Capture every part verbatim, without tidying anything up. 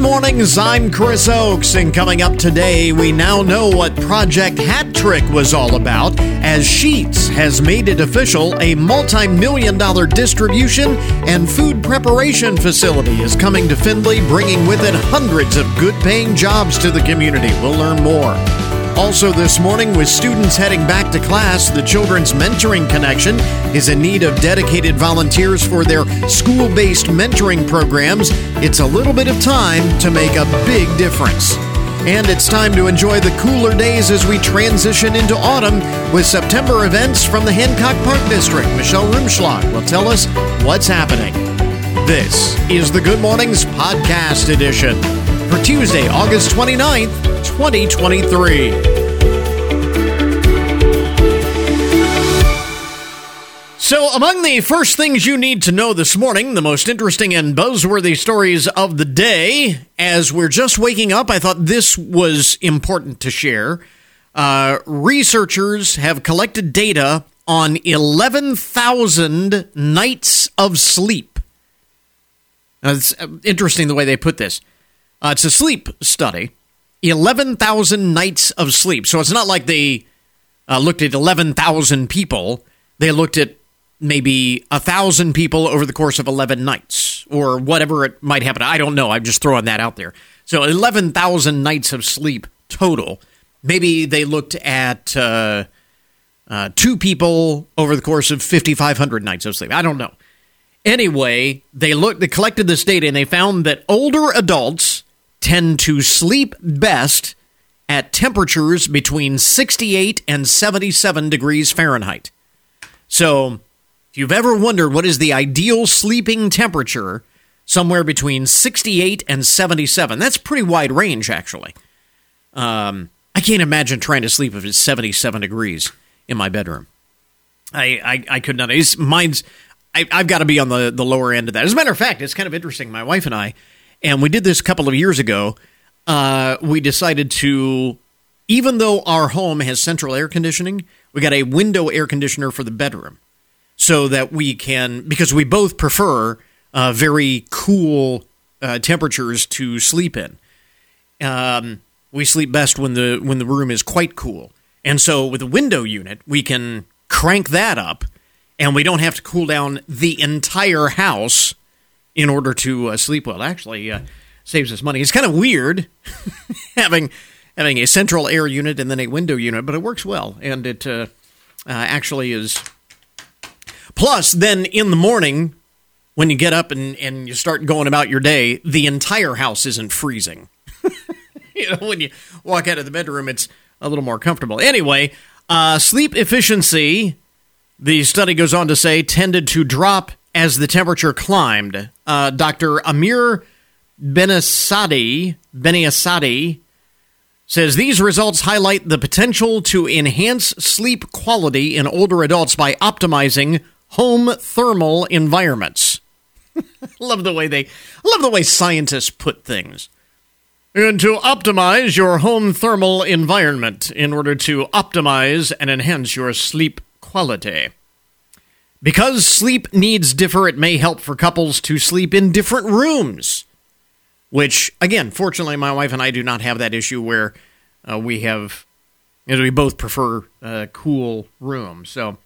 Good mornings, I'm Chris Oaks, and coming up today, we now know what Project Hat Trick was all about, as Sheetz has made it official. A multi-million dollar distribution and food preparation facility is coming to Findlay, bringing with it hundreds of good-paying jobs to the community. We'll learn more. Also this morning, with students heading back to class, the Children's Mentoring Connection is in need of dedicated volunteers for their school-based mentoring programs. It's a little bit of time to make a big difference. And it's time to enjoy the cooler days as we transition into autumn with September events from the Hancock Park District. Michelle Rumschlag will tell us what's happening. This is the Good Mornings Podcast Edition for Tuesday, August twenty-ninth, twenty twenty-three. So among the first things you need to know this morning, the most interesting and buzzworthy stories of the day, as we're just waking up, I thought this was important to share. Uh, researchers have collected data on eleven thousand nights of sleep. Now, it's interesting the way they put this. Uh, it's a sleep study. eleven thousand nights of sleep. So it's not like they uh, looked at eleven thousand people. They looked at maybe one thousand people over the course of eleven nights or whatever it might happen. I don't know. I'm just throwing that out there. So eleven thousand nights of sleep total. Maybe they looked at uh, uh, two people over the course of fifty-five hundred nights of sleep. I don't know. Anyway, they looked, they collected this data, and they found that older adults tend to sleep best at temperatures between sixty-eight and seventy-seven degrees Fahrenheit. So if you've ever wondered what is the ideal sleeping temperature, somewhere between sixty-eight and seventy-seven, that's a pretty wide range, actually. Um, I can't imagine trying to sleep if it's seventy-seven degrees in my bedroom. I I, I could not. It's, mine's, I, I've got to be on the, the lower end of that. As a matter of fact, it's kind of interesting. My wife and I, and we did this a couple of years ago, uh, we decided to, even though our home has central air conditioning, we got a window air conditioner for the bedroom so that we can, because we both prefer uh, very cool uh, temperatures to sleep in. Um, we sleep best when the when the room is quite cool. And so with a window unit, we can crank that up and we don't have to cool down the entire house in order to uh, sleep well. Actually uh, saves us money. It's kind of weird having having a central air unit and then a window unit, but it works well, and it uh, uh, actually is. Plus, then in the morning, when you get up and, and you start going about your day, the entire house isn't freezing. You know, when you walk out of the bedroom, it's a little more comfortable. Anyway, uh, sleep efficiency, the study goes on to say, tended to drop as the temperature climbed. uh, Doctor Amir Benasadi, Benasadi says these results highlight the potential to enhance sleep quality in older adults by optimizing home thermal environments. love the way they love the way scientists put things. And to optimize your home thermal environment in order to optimize and enhance your sleep quality. Because sleep needs differ, it may help for couples to sleep in different rooms, which, again, fortunately, my wife and I do not have that issue where uh, we have, you know, we both prefer uh, cool rooms. So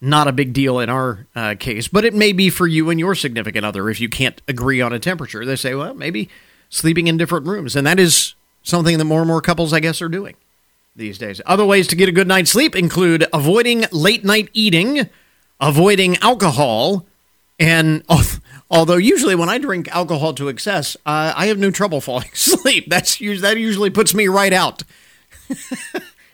not a big deal in our uh, case, but it may be for you and your significant other if you can't agree on a temperature. They say, well, maybe sleeping in different rooms. And that is something that more and more couples, I guess, are doing these days. Other ways to get a good night's sleep include avoiding late night eating, avoiding alcohol, and oh, although usually when I drink alcohol to excess, uh, I have no trouble falling asleep. That's that usually puts me right out.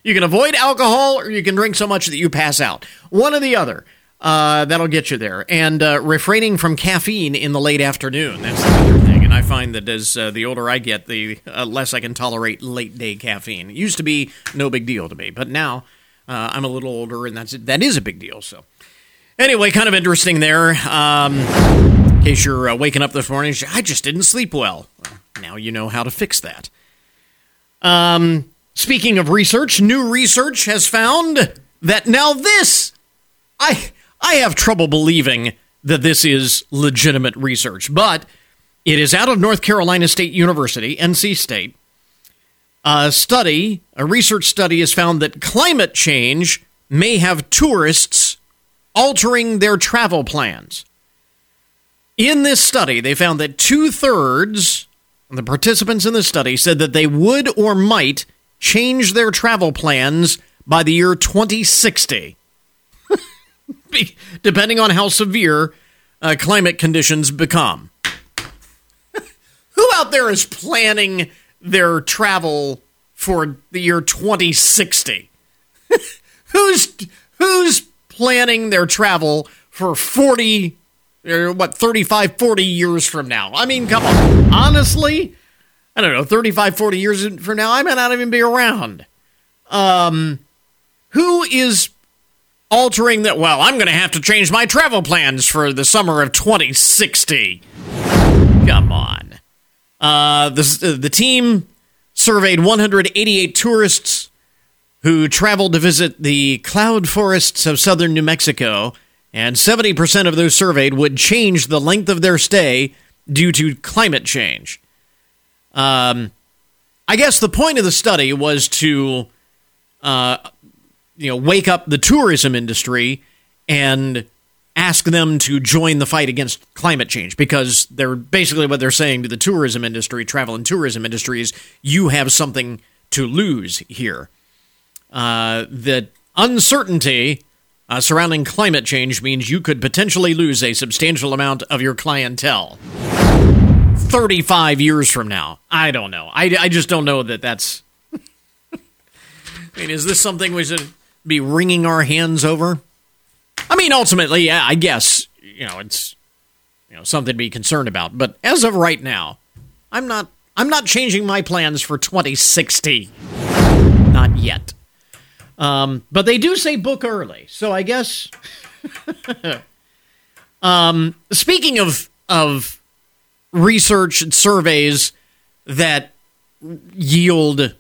You can avoid alcohol, or you can drink so much that you pass out. One or the other. Uh, that'll get you there. And uh, refraining from caffeine in the late afternoon. That's the other thing. And I find that as uh, the older I get, the uh, less I can tolerate late day caffeine. It used to be no big deal to me, but now uh, I'm a little older, and that's that is a big deal. So. Anyway, kind of interesting there. Um, in case you're uh, waking up this morning, I just didn't sleep well. well. Now you know how to fix that. Um, speaking of research, new research has found that now this, I I have trouble believing that this is legitimate research, but It is out of North Carolina State University, N C State. A study, a research study has found that climate change may have tourists altering their travel plans. In this study, they found that two-thirds of the participants in the study said that they would or might change their travel plans by the year twenty sixty, depending on how severe uh, climate conditions become. Who out there is planning their travel for the year twenty sixty? Who's who's planning their travel for forty, or what, thirty-five, forty years from now? I mean, come on. Honestly, I don't know, thirty-five, forty years from now, I might not even be around. Um, who is altering that? Well, I'm going to have to change my travel plans for the summer of twenty sixty. Come on. Uh, the, uh, the team surveyed one hundred eighty-eight tourists who traveled to visit the cloud forests of southern New Mexico, and seventy percent of those surveyed would change the length of their stay due to climate change. Um, I guess the point of the study was to, uh, you know, wake up the tourism industry and ask them to join the fight against climate change, because they're basically what they're saying to the tourism industry, travel and tourism industry, is you have something to lose here. Uh, the uncertainty uh, surrounding climate change means you could potentially lose a substantial amount of your clientele thirty-five years from now. I don't know. I, I just don't know that that's... I mean, is this something we should be wringing our hands over? I mean, ultimately, yeah, I guess, you know, it's, you know, something to be concerned about. But as of right now, I'm not, I'm not changing my plans for twenty sixty. Not yet. Um, but they do say book early, so I guess. um, speaking of of research and surveys that yield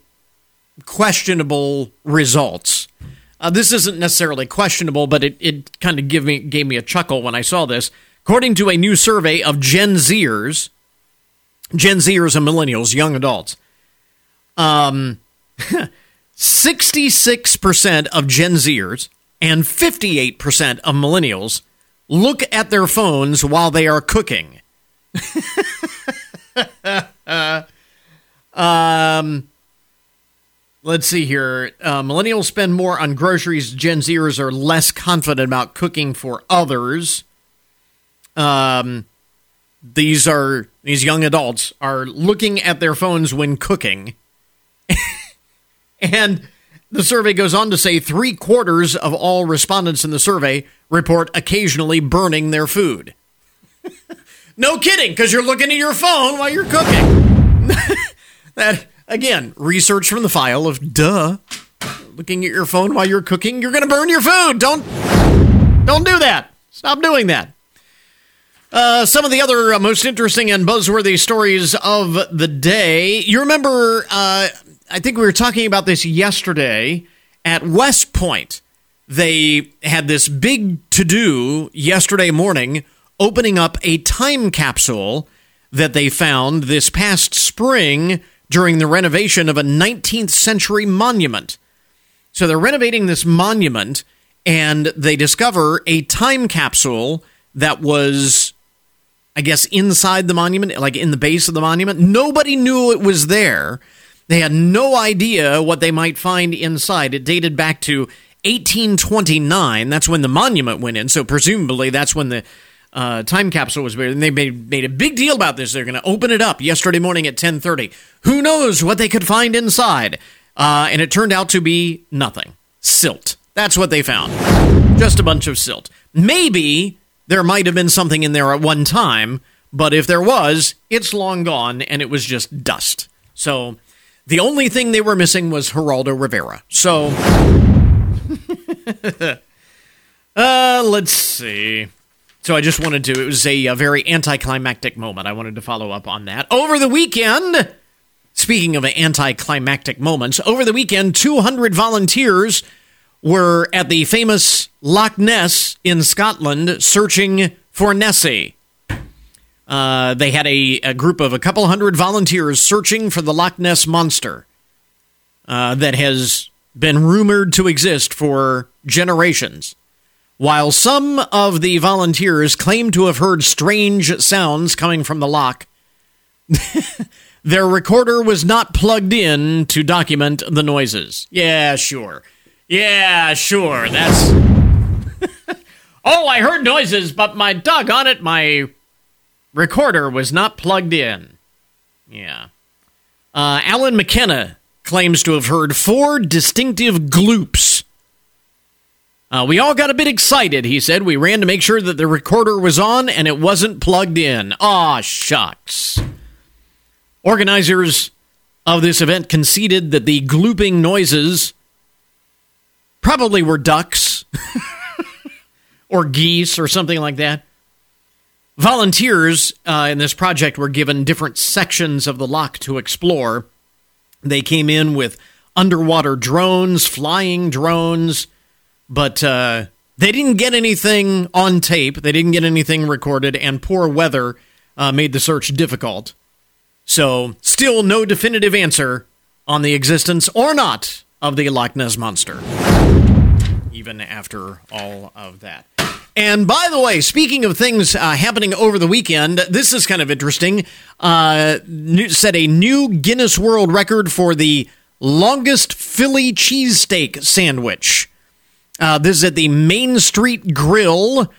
questionable results, uh, this isn't necessarily questionable, but it, it kind of gave me gave me a chuckle when I saw this. According to a new survey of Gen Zers, Gen Zers and millennials, young adults, um. sixty-six percent of Gen Zers and fifty-eight percent of millennials look at their phones while they are cooking. um, let's see here. Uh, millennials spend more on groceries. Gen Zers are less confident about cooking for others. Um, these are these young adults are looking at their phones when cooking. And the survey goes on to say three quarters of all respondents in the survey report occasionally burning their food. No kidding, because you're looking at your phone while you're cooking. That, again, research from the file of duh. Looking at your phone while you're cooking, you're going to burn your food. Don't, don't do that. Stop doing that. Uh, some of the other uh, most interesting and buzzworthy stories of the day. You remember... Uh, I think we were talking about this yesterday at West Point. They had this big to-do yesterday morning, opening up a time capsule that they found this past spring during the renovation of a nineteenth century monument. So they're renovating this monument, and they discover a time capsule that was, I guess, inside the monument, like in the base of the monument. Nobody knew it was there. They had no idea what they might find inside. It dated back to eighteen twenty-nine. That's when the monument went in. So presumably that's when the uh, time capsule was made. And they made, made a big deal about this. They're going to open it up yesterday morning at ten thirty. Who knows what they could find inside? Uh, and it turned out to be nothing. Silt. That's what they found. Just a bunch of silt. Maybe there might have been something in there at one time, but if there was, it's long gone and it was just dust. So... the only thing they were missing was Geraldo Rivera. So, uh, let's see. So I just wanted to, it was a, a very anticlimactic moment. I wanted to follow up on that. Over the weekend, speaking of anticlimactic moments, over the weekend, two hundred volunteers were at the famous Loch Ness in Scotland searching for Nessie. Uh, they had a, a group of a couple hundred volunteers searching for the Loch Ness monster uh, that has been rumored to exist for generations. While some of the volunteers claim to have heard strange sounds coming from the loch, their recorder was not plugged in to document the noises. Yeah, sure. Yeah, sure. That's... oh, I heard noises, but my doggone it, my recorder was not plugged in. Yeah. Uh, Alan McKenna claims to have heard four distinctive gloops. Uh, we all got a bit excited, he said. We ran to make sure that the recorder was on and it wasn't plugged in. Aw, shucks. Organizers of this event conceded that the glooping noises probably were ducks or geese or something like that. Volunteers uh, in this project were given different sections of the loch to explore. They came in with underwater drones, flying drones, But uh, they didn't get anything on tape. They didn't get anything recorded, and poor weather uh, made the search difficult. So still no definitive answer on the existence or not of the Loch Ness Monster, even after all of that. And by the way, speaking of things uh, happening over the weekend, this is kind of interesting. Uh, new, set a new Guinness World Record for the longest Philly cheesesteak sandwich. Uh, this is at the Main Street Grill,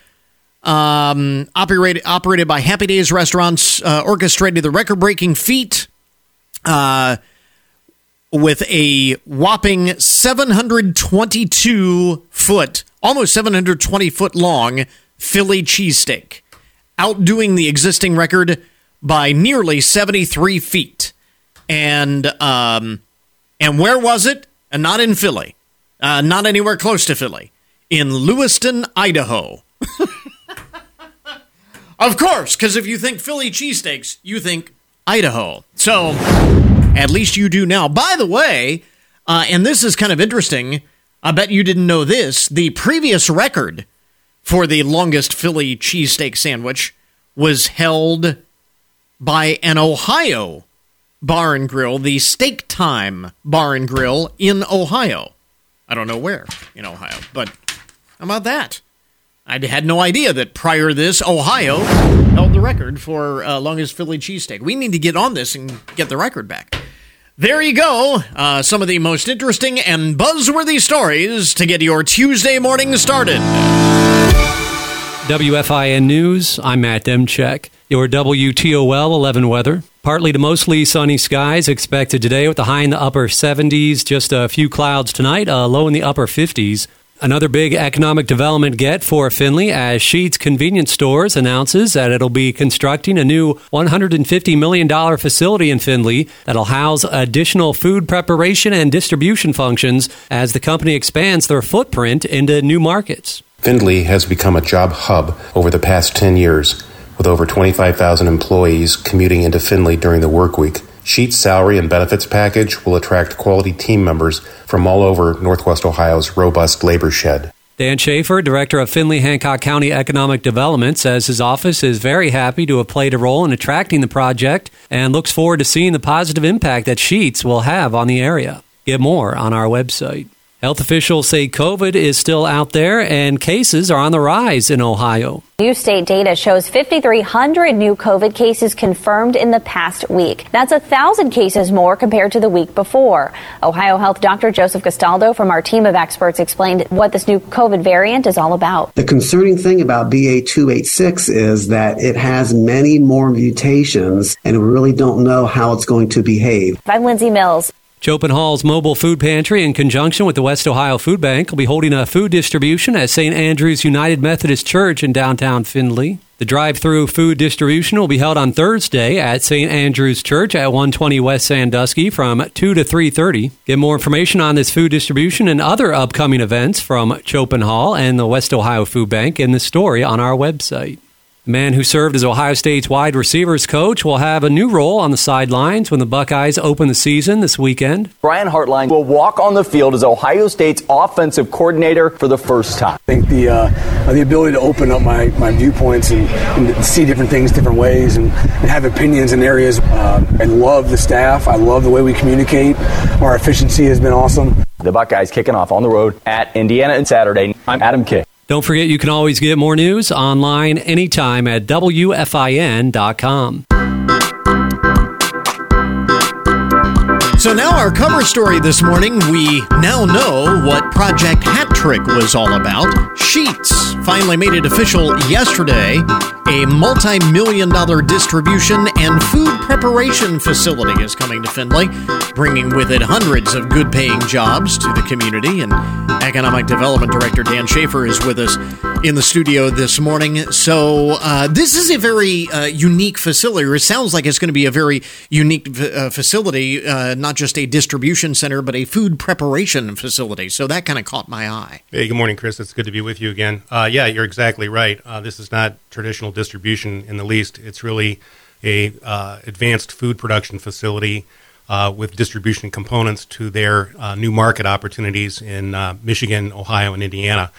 um, operated operated by Happy Days Restaurants, uh, orchestrated the record-breaking feat uh, with a whopping seven hundred twenty-two foot, almost seven hundred twenty foot long Philly cheesesteak, outdoing the existing record by nearly seventy-three feet. And um, and where was it? And not in Philly. Uh, not anywhere close to Philly. In Lewiston, Idaho. Of course, because if you think Philly cheesesteaks, you think Idaho. So, at least you do now. By the way, uh, and this is kind of interesting, I bet you didn't know this, the previous record for the longest Philly cheesesteak sandwich was held by an Ohio bar and grill, the Steak Time Bar and Grill in Ohio. I don't know where in Ohio, but how about that? I had no idea that prior to this, Ohio held the record for uh, longest Philly cheesesteak. We need to get on this and get the record back. There you go. Uh, some of the most interesting and buzzworthy stories to get your Tuesday morning started. W F I N News, I'm Matt Demchek. Your W T O L eleven weather. Partly to mostly sunny skies expected today with the high in the upper seventies, just a few clouds tonight, a low in the upper fifties. Another big economic development get for Findlay as Sheetz Convenience Stores announces that it'll be constructing a new one hundred fifty million dollars facility in Findlay that'll house additional food preparation and distribution functions as the company expands their footprint into new markets. Findlay has become a job hub over the past ten years. With over twenty-five thousand employees commuting into Findlay during the work week, Sheetz salary and benefits package will attract quality team members from all over Northwest Ohio's robust labor shed. Dan Schaefer, director of Findlay Hancock County Economic Development, says his office is very happy to have played a role in attracting the project and looks forward to seeing the positive impact that Sheetz will have on the area. Get more on our website. Health officials say COVID is still out there and cases are on the rise in Ohio. New state data shows five thousand three hundred new COVID cases confirmed in the past week. That's one thousand cases more compared to the week before. Ohio Health Doctor Joseph Gastaldo from our team of experts explained what this new COVID variant is all about. The concerning thing about B A two eighty-six is that it has many more mutations and we really don't know how it's going to behave. I'm Lindsay Mills. Chopin Hall's Mobile Food Pantry, in conjunction with the West Ohio Food Bank, will be holding a food distribution at Saint Andrew's United Methodist Church in downtown Findlay. The drive-through food distribution will be held on Thursday at Saint Andrew's Church at one twenty West Sandusky from two to three thirty. Get more information on this food distribution and other upcoming events from Chopin Hall and the West Ohio Food Bank in the story on our website. man who served as Ohio State's wide receivers coach will have a new role on the sidelines when the Buckeyes open the season this weekend. Brian Hartline will walk on the field as Ohio State's offensive coordinator for the first time. I think the uh, the ability to open up my, my viewpoints and, and see different things different ways and, and have opinions in areas. Uh, I love the staff. I love the way we communicate. Our efficiency has been awesome. The Buckeyes kicking off on the road at Indiana on Saturday. I'm Adam Kick. Don't forget, you can always get more news online anytime at W F I N dot com. So now our cover story this morning, we now know what Project Hat Trick was all about. Sheetz finally made it official yesterday, a multi-million dollar distribution and food preparation facility is coming to Findlay, bringing with it hundreds of good-paying jobs to the community. And Economic Development Director Dan Schaefer is with us in the studio this morning. So uh, this is a very uh, unique facility, or it sounds like it's going to be a very unique uh, facility, uh, not just a distribution center, but a food preparation facility. So that kind of caught my eye. Hey, good morning, Chris. It's good to be with you again. Uh, yeah, you're exactly right. Uh, this is not traditional distribution in the least. It's really a uh, advanced food production facility uh, with distribution components to their uh, new market opportunities in uh, Michigan, Ohio, and Indiana.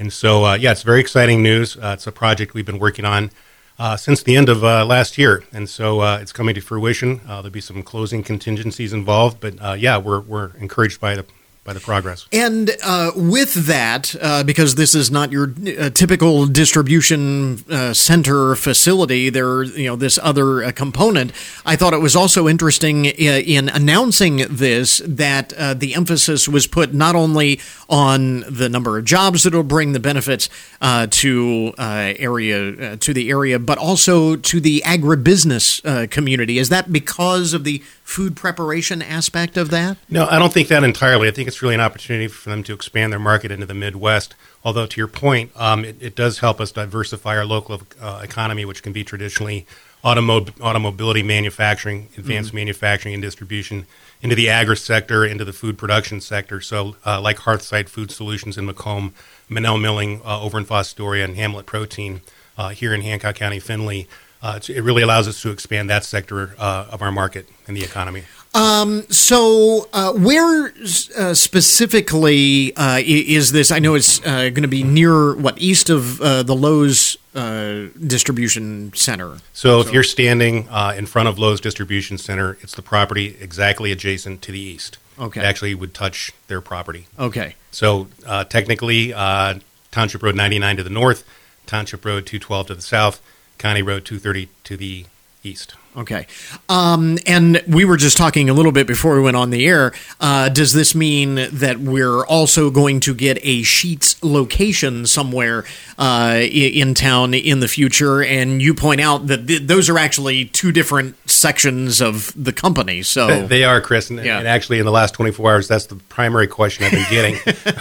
And so, uh, yeah, it's very exciting news. Uh, it's a project we've been working on uh, since the end of uh, last year. And so uh, it's coming to fruition. Uh, there'll be some closing contingencies involved. But, uh, yeah, we're we're encouraged by the by the progress. And uh, with that, uh, because this is not your uh, typical distribution uh, center facility, there, you know, this other uh, component, I thought it was also interesting uh, in announcing this that uh, the emphasis was put not only on the number of jobs that will bring the benefits uh, to uh, area uh, to the area, but also to the agribusiness uh, community. Is that because of the food preparation aspect of that? No, I don't think that entirely. I think it's really an opportunity for them to expand their market into the Midwest. Although, to your point, um, it, it does help us diversify our local uh, economy, which can be traditionally automob- automobility manufacturing, advanced mm-hmm. manufacturing and distribution, into the agri sector, into the food production sector. So uh, like Hearthside Food Solutions in Macomb, Manel Milling uh, over in Fostoria, and Hamlet Protein uh, here in Hancock County, Findlay. Uh, it really allows us to expand that sector uh, of our market and the economy. Um, so uh, where uh, specifically uh, is this? I know it's uh, going to be near, what, east of uh, the Lowe's uh, distribution center. So if so. you're standing uh, in front of Lowe's distribution center, it's the property exactly adjacent to the east. Okay. It actually would touch their property. Okay. So uh, technically, uh, Township Road ninety-nine to the north, Township Road two twelve to the south, County Road two thirty to the east. Okay. Um, and we were just talking a little bit before we went on the air. Uh, does this mean that we're also going to get a Sheetz location somewhere uh, in town in the future? And you point out that th- those are actually two different sections of the company. So they are, Chris. And, yeah. and actually, in the last twenty-four hours, that's the primary question I've been getting.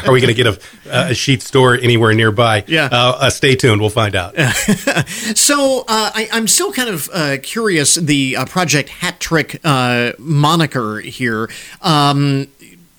Are we going to get a, a Sheetz store anywhere nearby? Yeah. Uh, uh, stay tuned. We'll find out. so uh, I, I'm still kind of uh, curious. The uh, Project Hat Trick uh, moniker here. Um,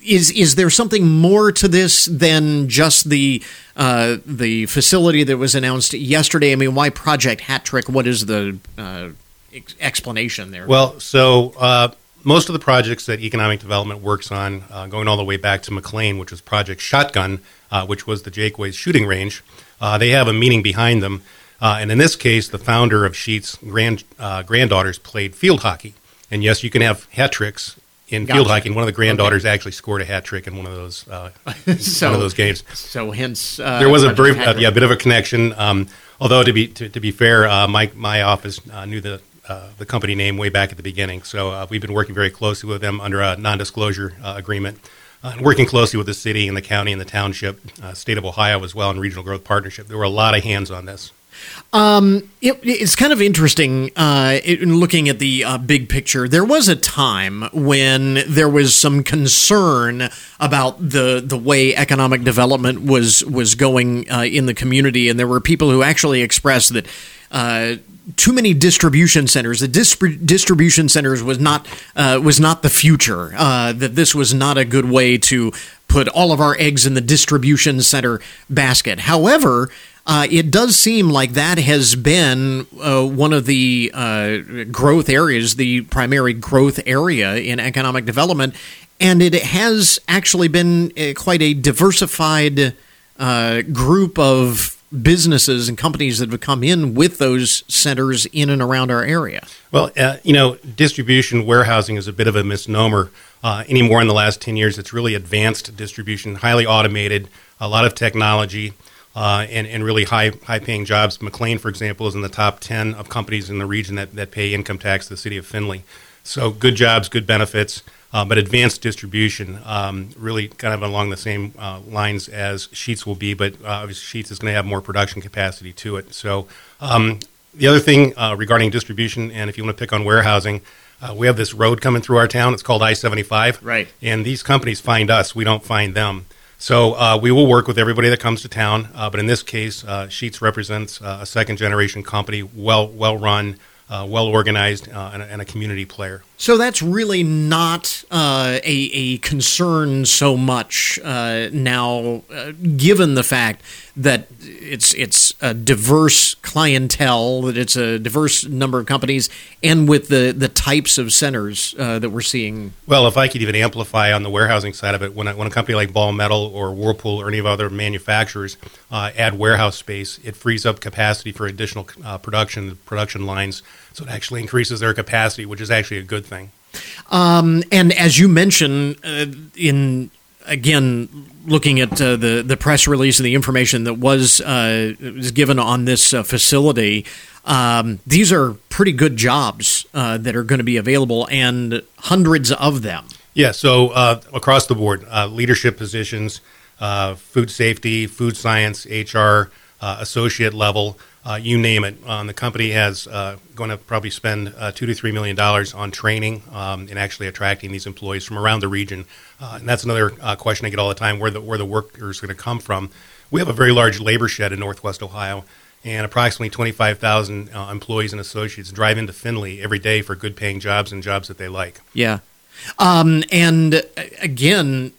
is is there something more to this than just the uh, the facility that was announced yesterday? I mean, why Project Hat Trick? What is the uh, ex- explanation there? Well, so uh, most of the projects that Economic Development works on, uh, going all the way back to McLean, which was Project Shotgun, uh, which was the Jake Way's shooting range, uh, they have a meaning behind them. Uh, and in this case, the founder of Sheetz, grand uh, granddaughters played field hockey. And yes, you can have hat tricks in gotcha. field hockey. And one of the granddaughters okay. actually scored a hat trick in one of those uh, so, one of those games. So hence, uh, there was a brief, uh, yeah, bit of a connection. Um, although to be to, to be fair, uh, my my office uh, knew the uh, the company name way back at the beginning. So uh, we've been working very closely with them under a non-disclosure uh, agreement, uh, and working closely with the city and the county and the township, uh, state of Ohio as well, and regional growth partnership. There were a lot of hands on this. Um, it, it's kind of interesting uh, in looking at the uh, big picture. There was a time when there was some concern about the the way economic development was was going uh, in the community, and there were people who actually expressed that uh, too many distribution centers. The distri- distribution centers was not uh, was not the future. Uh, that this was not a good way to put all of our eggs in the distribution center basket. However, Uh, it does seem like that has been uh, one of the uh, growth areas, the primary growth area in economic development, and it has actually been quite a diversified uh, group of businesses and companies that have come in with those centers in and around our area. Well, uh, you know, distribution warehousing is a bit of a misnomer uh, anymore in the last ten years. It's really advanced distribution, highly automated, a lot of technology, uh, and, and really high, high-paying jobs. McLean, for example, is in the top ten of companies in the region that, that pay income tax to the city of Findlay. So good jobs, good benefits, uh, but advanced distribution, um, really kind of along the same uh, lines as Sheetz will be, but uh, obviously Sheetz is going to have more production capacity to it. So um, the other thing uh, regarding distribution, and if you want to pick on warehousing, uh, we have this road coming through our town. It's called I seventy-five. Right. And these companies find us. We don't find them. So uh, we will work with everybody that comes to town, uh, but in this case, uh, Sheetz represents uh, a second-generation company, well, well-run, Uh, well-organized, uh, and, and a community player. So that's really not uh, a, a concern so much uh, now, uh, given the fact that it's it's a diverse clientele, that it's a diverse number of companies, and with the, the types of centers uh, that we're seeing. Well, if I could even amplify on the warehousing side of it, when a, when a company like Ball Metal or Whirlpool or any of other manufacturers uh, add warehouse space, it frees up capacity for additional uh, production production lines. So it actually increases their capacity, which is actually a good thing. Um, and as you mentioned, uh, in again, looking at uh, the, the press release and the information that was, uh, was given on this uh, facility, um, these are pretty good jobs uh, that are going to be available, and hundreds of them. Yeah, so uh, across the board, uh, leadership positions, uh, food safety, food science, H R, uh, associate level. Uh, you name it. Um, the company has uh, going to probably spend uh, two to three million dollars on training um, and actually attracting these employees from around the region. Uh, and that's another uh, question I get all the time: where the where the workers are going to come from? We have a very large labor shed in Northwest Ohio, and approximately twenty-five thousand uh, employees and associates drive into Findlay every day for good-paying jobs and jobs that they like. Yeah. Um, and again,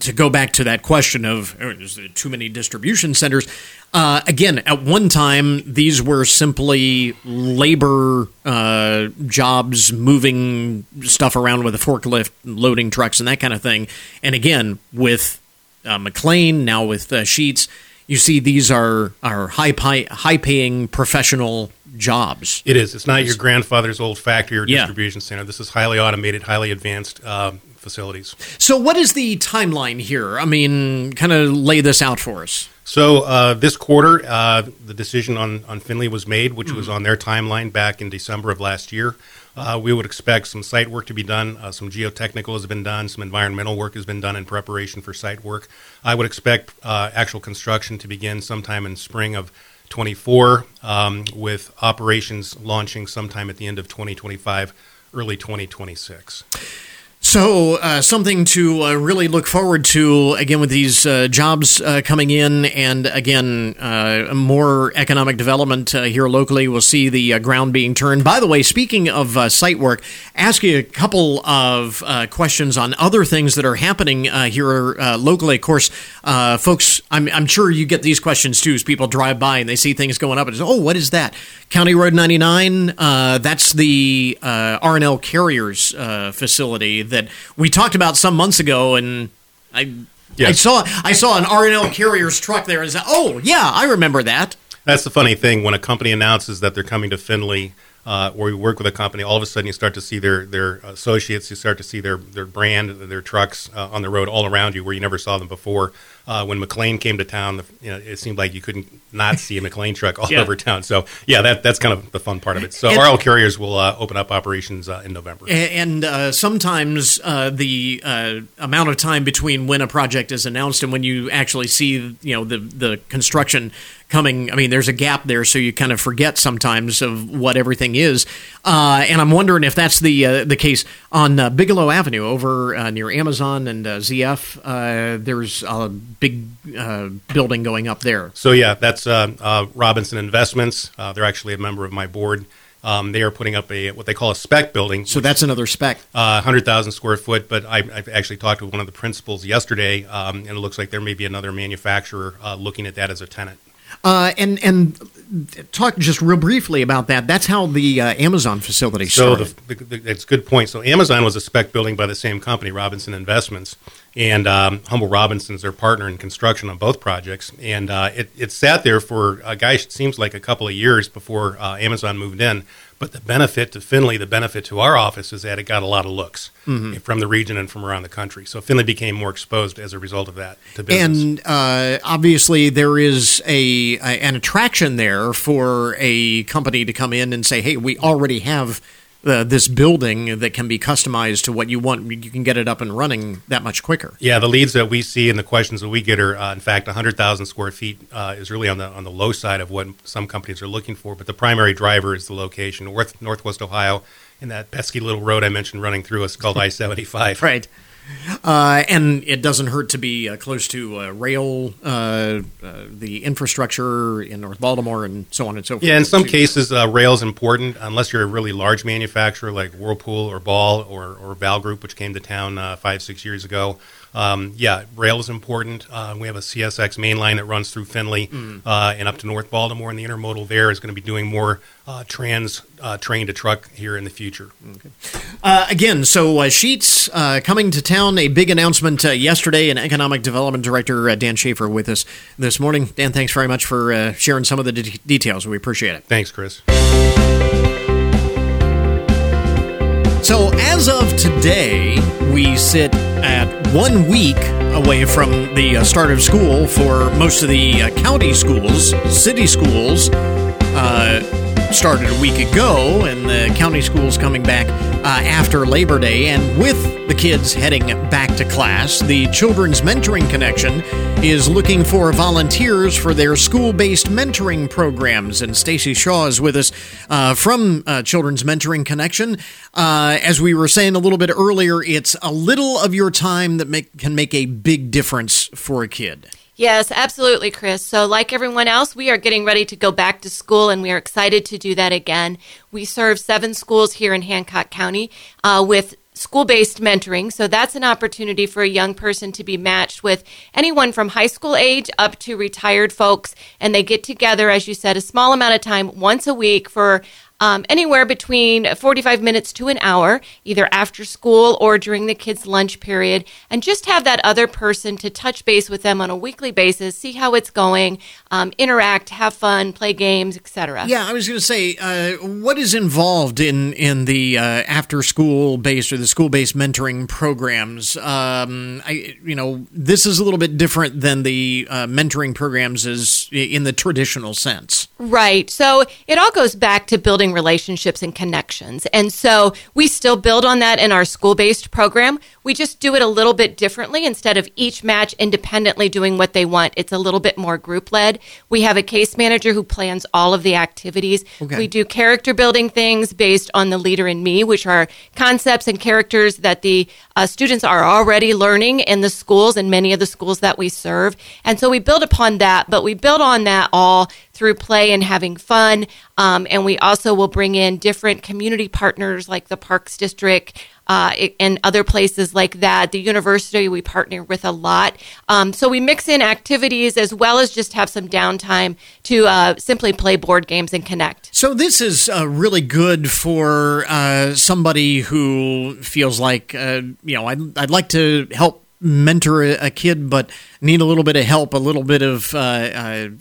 to go back to that question of oh, is there too many distribution centers, uh, again, at one time, these were simply labor uh, jobs, moving stuff around with a forklift, loading trucks and that kind of thing. And again, with uh, McLean, now with uh, Sheetz, you see these are, are high pay, high-paying professional jobs. It is. It's not your grandfather's old factory or distribution yeah. center. This is highly automated, highly advanced uh, facilities. So what is the timeline here? I mean, kind of lay this out for us. So uh, this quarter, uh, the decision on, on Findlay was made, which mm-hmm. was on their timeline back in December of last year. Uh, we would expect some site work to be done. Uh, some geotechnical has been done. Some environmental work has been done in preparation for site work. I would expect uh, actual construction to begin sometime in spring of twenty-four, um, with operations launching sometime at the end of twenty twenty-five, early twenty twenty-six. So uh, something to uh, really look forward to, again, with these uh, jobs uh, coming in, and again, uh, more economic development uh, here locally. We'll see the uh, ground being turned. By the way, speaking of uh, site work, ask you a couple of uh, questions on other things that are happening uh, here uh, locally. Of course, uh, folks, I'm, I'm sure you get these questions too as people drive by and they see things going up and say, oh, what is that? County Road ninety-nine, uh, that's the uh, R and L Carriers uh, facility that that we talked about some months ago, and I, yes. I saw I saw an R and L Carriers truck there and said, oh, yeah, I remember that. That's the funny thing. When a company announces that they're coming to Findlay, uh, or you work with a company, all of a sudden you start to see their, their associates, you start to see their, their brand, their trucks uh, on the road all around you where you never saw them before. Uh, when McLean came to town, the, you know, it seemed like you couldn't not see a McLean truck all yeah. over town. So, yeah, that that's kind of the fun part of it. So, and R L Carriers will uh, open up operations uh, in November. And uh, sometimes uh, the uh, amount of time between when a project is announced and when you actually see, you know, the, the construction coming, I mean, there's a gap there, so you kind of forget sometimes of what everything is. Uh, and I'm wondering if that's the uh, the case on uh, Bigelow Avenue over uh, near Amazon and uh, Z F. Uh, there's a big uh, building going up there. So, yeah, that's uh, uh, Robinson Investments. Uh, they're actually a member of my board. Um, they are putting up a what they call a spec building. So that's another spec. Uh, one hundred thousand square foot, but I, I've actually talked with one of the principals yesterday, um, and it looks like there may be another manufacturer uh, looking at that as a tenant. Uh, and and talk just real briefly about that. That's how the uh, Amazon facility started. So the, the, the, that's a good point. So Amazon was a spec building by the same company, Robinson Investments, and um, Humble Robinson's their partner in construction on both projects. And uh, it, it sat there for, uh, gosh, it seems like a couple of years before uh, Amazon moved in. But the benefit to Findlay, the benefit to our office is that it got a lot of looks mm-hmm. from the region and from around the country. So Findlay became more exposed as a result of that to business. And uh, obviously there is a, a an attraction there for a company to come in and say, hey, we already have Uh, this building that can be customized to what you want. You can get it up and running that much quicker. Yeah, the leads that we see and the questions that we get are, uh, in fact, one hundred thousand square feet uh, is really on the on the low side of what some companies are looking for. But the primary driver is the location, North, Northwest Ohio, and that pesky little road I mentioned running through us called I seventy-five. Right. Uh, and it doesn't hurt to be uh, close to uh, rail, uh, uh, the infrastructure in North Baltimore, and so on and so forth. Yeah, in some too. cases, uh, rail is important unless you're a really large manufacturer like Whirlpool or Ball or, or Val Group, which came to town uh, five, six years ago. Um, yeah, rail is important. Uh, we have a C S X main line that runs through Findlay mm. uh, and up to North Baltimore, and the intermodal there is going to be doing more uh, trans uh, train to truck here in the future. Okay. Uh, again, so uh, Sheetz uh, coming to town, a big announcement uh, yesterday, and Economic Development Director uh, Dan Schaefer with us this morning. Dan, thanks very much for uh, sharing some of the de- details. We appreciate it. Thanks, Chris. So as of today, we sit at one week away from the start of school for most of the county schools. City schools uh, started a week ago, and the county schools coming back uh, after Labor Day. And with the kids heading back to class, the Children's Mentoring Connection is looking for volunteers for their school-based mentoring programs. And Stacy Shaw is with us uh, from uh, Children's Mentoring Connection. Uh, as we were saying a little bit earlier, it's a little of your time that make, can make a big difference for a kid. Yes, absolutely, Chris. So like everyone else, we are getting ready to go back to school, and we are excited to do that again. We serve seven schools here in Hancock County uh, with school-based mentoring. So that's an opportunity for a young person to be matched with anyone from high school age up to retired folks. And they get together, as you said, a small amount of time once a week for Um, anywhere between forty-five minutes to an hour, either after school or during the kids' lunch period, and just have that other person to touch base with them on a weekly basis, see how it's going, um, interact, have fun, play games, et cetera. Yeah, I was going to say, uh, what is involved in in the uh, after-school based or the school-based mentoring programs? Um, I, you know, this is a little bit different than the uh, mentoring programs is in the traditional sense. Right. So it all goes back to building relationships and connections. And so we still build on that in our school-based program. We just do it a little bit differently. Instead of each match independently doing what they want, it's a little bit more group-led. We have a case manager who plans all of the activities. Okay. We do character-building things based on the leader in me, which are concepts and characters that the uh, students are already learning in the schools and many of the schools that we serve. And so we build upon that, but we build on that all through play and having fun. Um, and we also will bring in different community partners like the Parks District uh, and other places like that. The university we partner with a lot. Um, so we mix in activities as well as just have some downtime to uh, simply play board games and connect. So this is uh, really good for uh, somebody who feels like, uh, you know, I'd, I'd like to help mentor a kid, but need a little bit of help, a little bit of uh, uh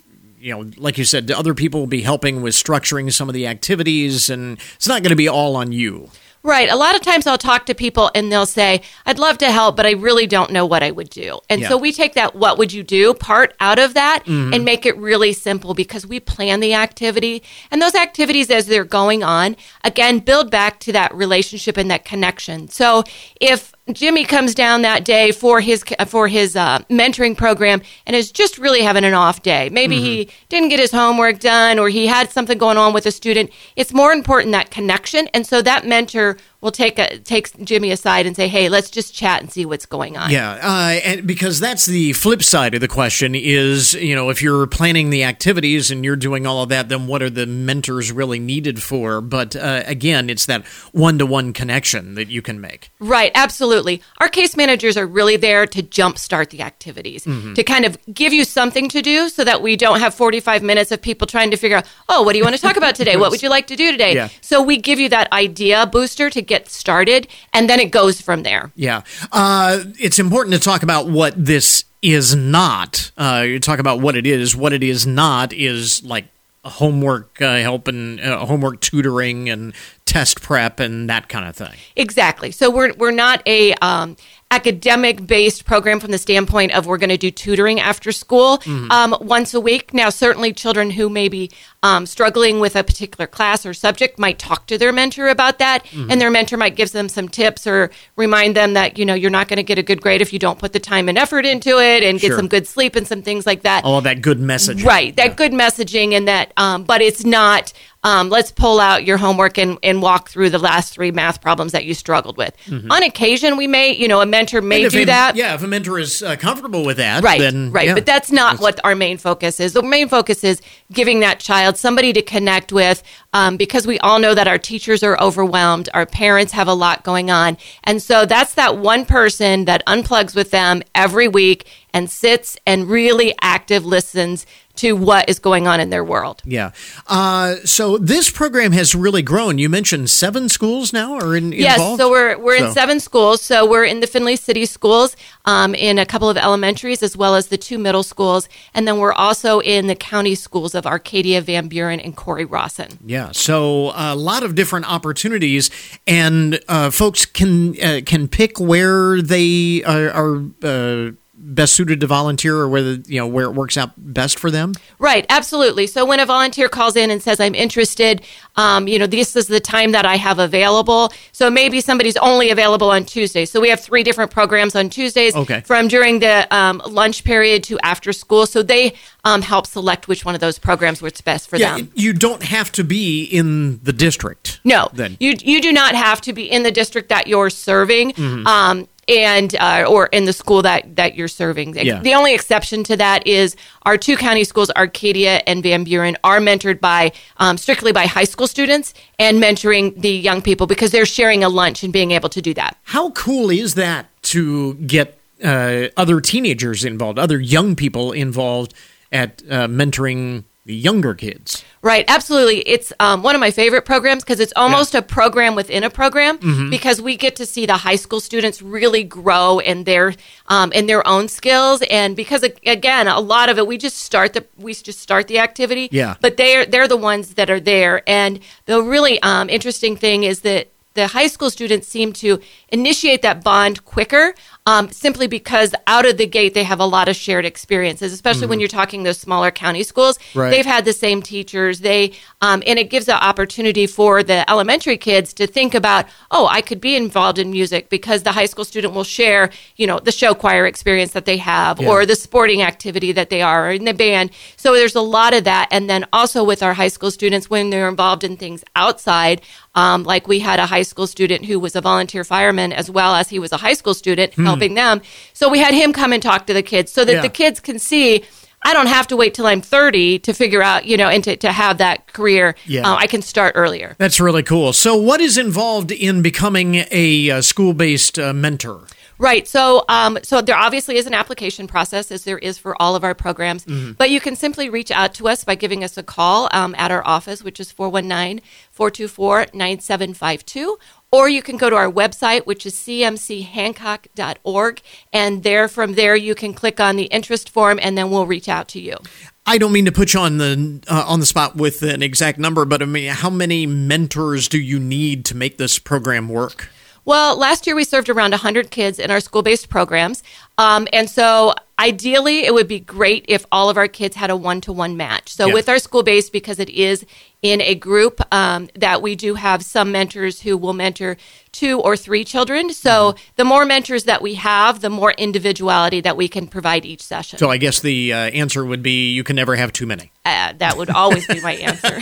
you know, like you said, other people will be helping with structuring some of the activities, and it's not going to be all on you. Right. A lot of times I'll talk to people and they'll say, I'd love to help, but I really don't know what I would do. And yeah. so we take that what would you do part out of that mm-hmm. and make it really simple because we plan the activity. And those activities as they're going on, again, build back to that relationship and that connection. So if Jimmy comes down that day for his for his uh, mentoring program and is just really having an off day. Maybe mm-hmm. he didn't get his homework done or he had something going on with a student. It's more important, that connection. And so that mentor will take a, takes Jimmy aside and say, hey, let's just chat and see what's going on. Yeah, uh, and because that's the flip side of the question is, you know, if you're planning the activities and you're doing all of that, then what are the mentors really needed for? But uh, again, it's that one-to-one connection that you can make. Right, absolutely. Our case managers are really there to jumpstart the activities, mm-hmm. to kind of give you something to do so that we don't have forty-five minutes of people trying to figure out, oh, what do you want to talk about today? What would you like to do today? Yeah. So we give you that idea booster to get started, and then it goes from there. Yeah. Uh, it's important to talk about what this is not. Uh, you talk about what it is. What it is not is like homework uh, help and uh, homework tutoring and test prep and that kind of thing. Exactly. So we're we're not a um, academic-based program from the standpoint of we're going to do tutoring after school mm-hmm. um, once a week. Now, certainly children who may be um, struggling with a particular class or subject might talk to their mentor about that, mm-hmm. and their mentor might give them some tips or remind them that, you know, you're not going to get a good grade if you don't put the time and effort into it and get sure. some good sleep and some things like that. All that good messaging. Right, that yeah. good messaging and that, um, but it's not... Um, let's pull out your homework and, and walk through the last three math problems that you struggled with. Mm-hmm. On occasion, we may, you know, a mentor may do a, that. Yeah, if a mentor is uh, comfortable with that, right, then... Right, yeah. But that's not that's... what our main focus is. The main focus is giving that child somebody to connect with um, because we all know that our teachers are overwhelmed, our parents have a lot going on. And so that's that one person that unplugs with them every week and sits and really active listens to what is going on in their world. Yeah. Uh, so this program has really grown. You mentioned seven schools now are in, yes, involved? Yes, so we're we're so. in seven schools. So we're in the Findlay City schools, um, in a couple of elementaries, as well as the two middle schools. And then we're also in the county schools of Arcadia, Van Buren, and Corey Rawson. Yeah, so a lot of different opportunities. And uh, folks can, uh, can pick where they are... are uh, best suited to volunteer or whether, you know, where it works out best for them? Right, absolutely. So when a volunteer calls in and says, I'm interested, um, you know, this is the time that I have available. So maybe somebody's only available on Tuesdays. So we have three different programs on Tuesdays okay. from during the um, lunch period to after school. So they um, help select which one of those programs works best for yeah, them. You don't have to be in the district. No, then. You, you do not have to be in the district that you're serving. Mm-hmm. Um And uh, or in the school that, that you're serving. Yeah. The only exception to that is our two county schools, Arcadia and Van Buren, are mentored by um, strictly by high school students and mentoring the young people because they're sharing a lunch and being able to do that. How cool is that to get uh, other teenagers involved, other young people involved at uh, mentoring the younger kids? Right, absolutely. It's um, one of my favorite programs because it's almost yeah. a program within a program mm-hmm. because we get to see the high school students really grow in their um, in their own skills, and because again, a lot of it we just start the we just start the activity. Yeah. But they're they're the ones that are there, and the really um, interesting thing is that the high school students seem to initiate that bond quicker. Um, simply because out of the gate, they have a lot of shared experiences, especially mm-hmm. when you're talking those smaller county schools. Right. They've had the same teachers. They um, and it gives the opportunity for the elementary kids to think about, oh, I could be involved in music because the high school student will share, you know, the show choir experience that they have yeah. or the sporting activity that they are or in the band. So there's a lot of that. And then also with our high school students, when they're involved in things outside, um, like we had a high school student who was a volunteer fireman as well as he was a high school student. Hmm. Helping them. So we had him come and talk to the kids so that yeah. the kids can see, I don't have to wait till I'm thirty to figure out, you know, and to, to have that career. Yeah. Uh, I can start earlier. That's really cool. So what is involved in becoming a uh, school-based uh, mentor? Right. So um, so there obviously is an application process, as there is for all of our programs. Mm-hmm. But you can simply reach out to us by giving us a call um, at our office, which is four one nine, four two four, nine seven five two. Or you can go to our website, which is c m c hancock dot org. And there, from there, you can click on the interest form, and then we'll reach out to you. I don't mean to put you on the uh, on the spot with an exact number, but I mean, how many mentors do you need to make this program work? Well, last year we served around one hundred kids in our school-based programs, um, and so ideally it would be great if all of our kids had a one-to-one match. So yeah. with our school-based, because it is in a group um, that we do have some mentors who will mentor two or three children. So mm-hmm. the more mentors that we have, the more individuality that we can provide each session. So I guess the uh, answer would be you can never have too many. Uh, that would always be my answer.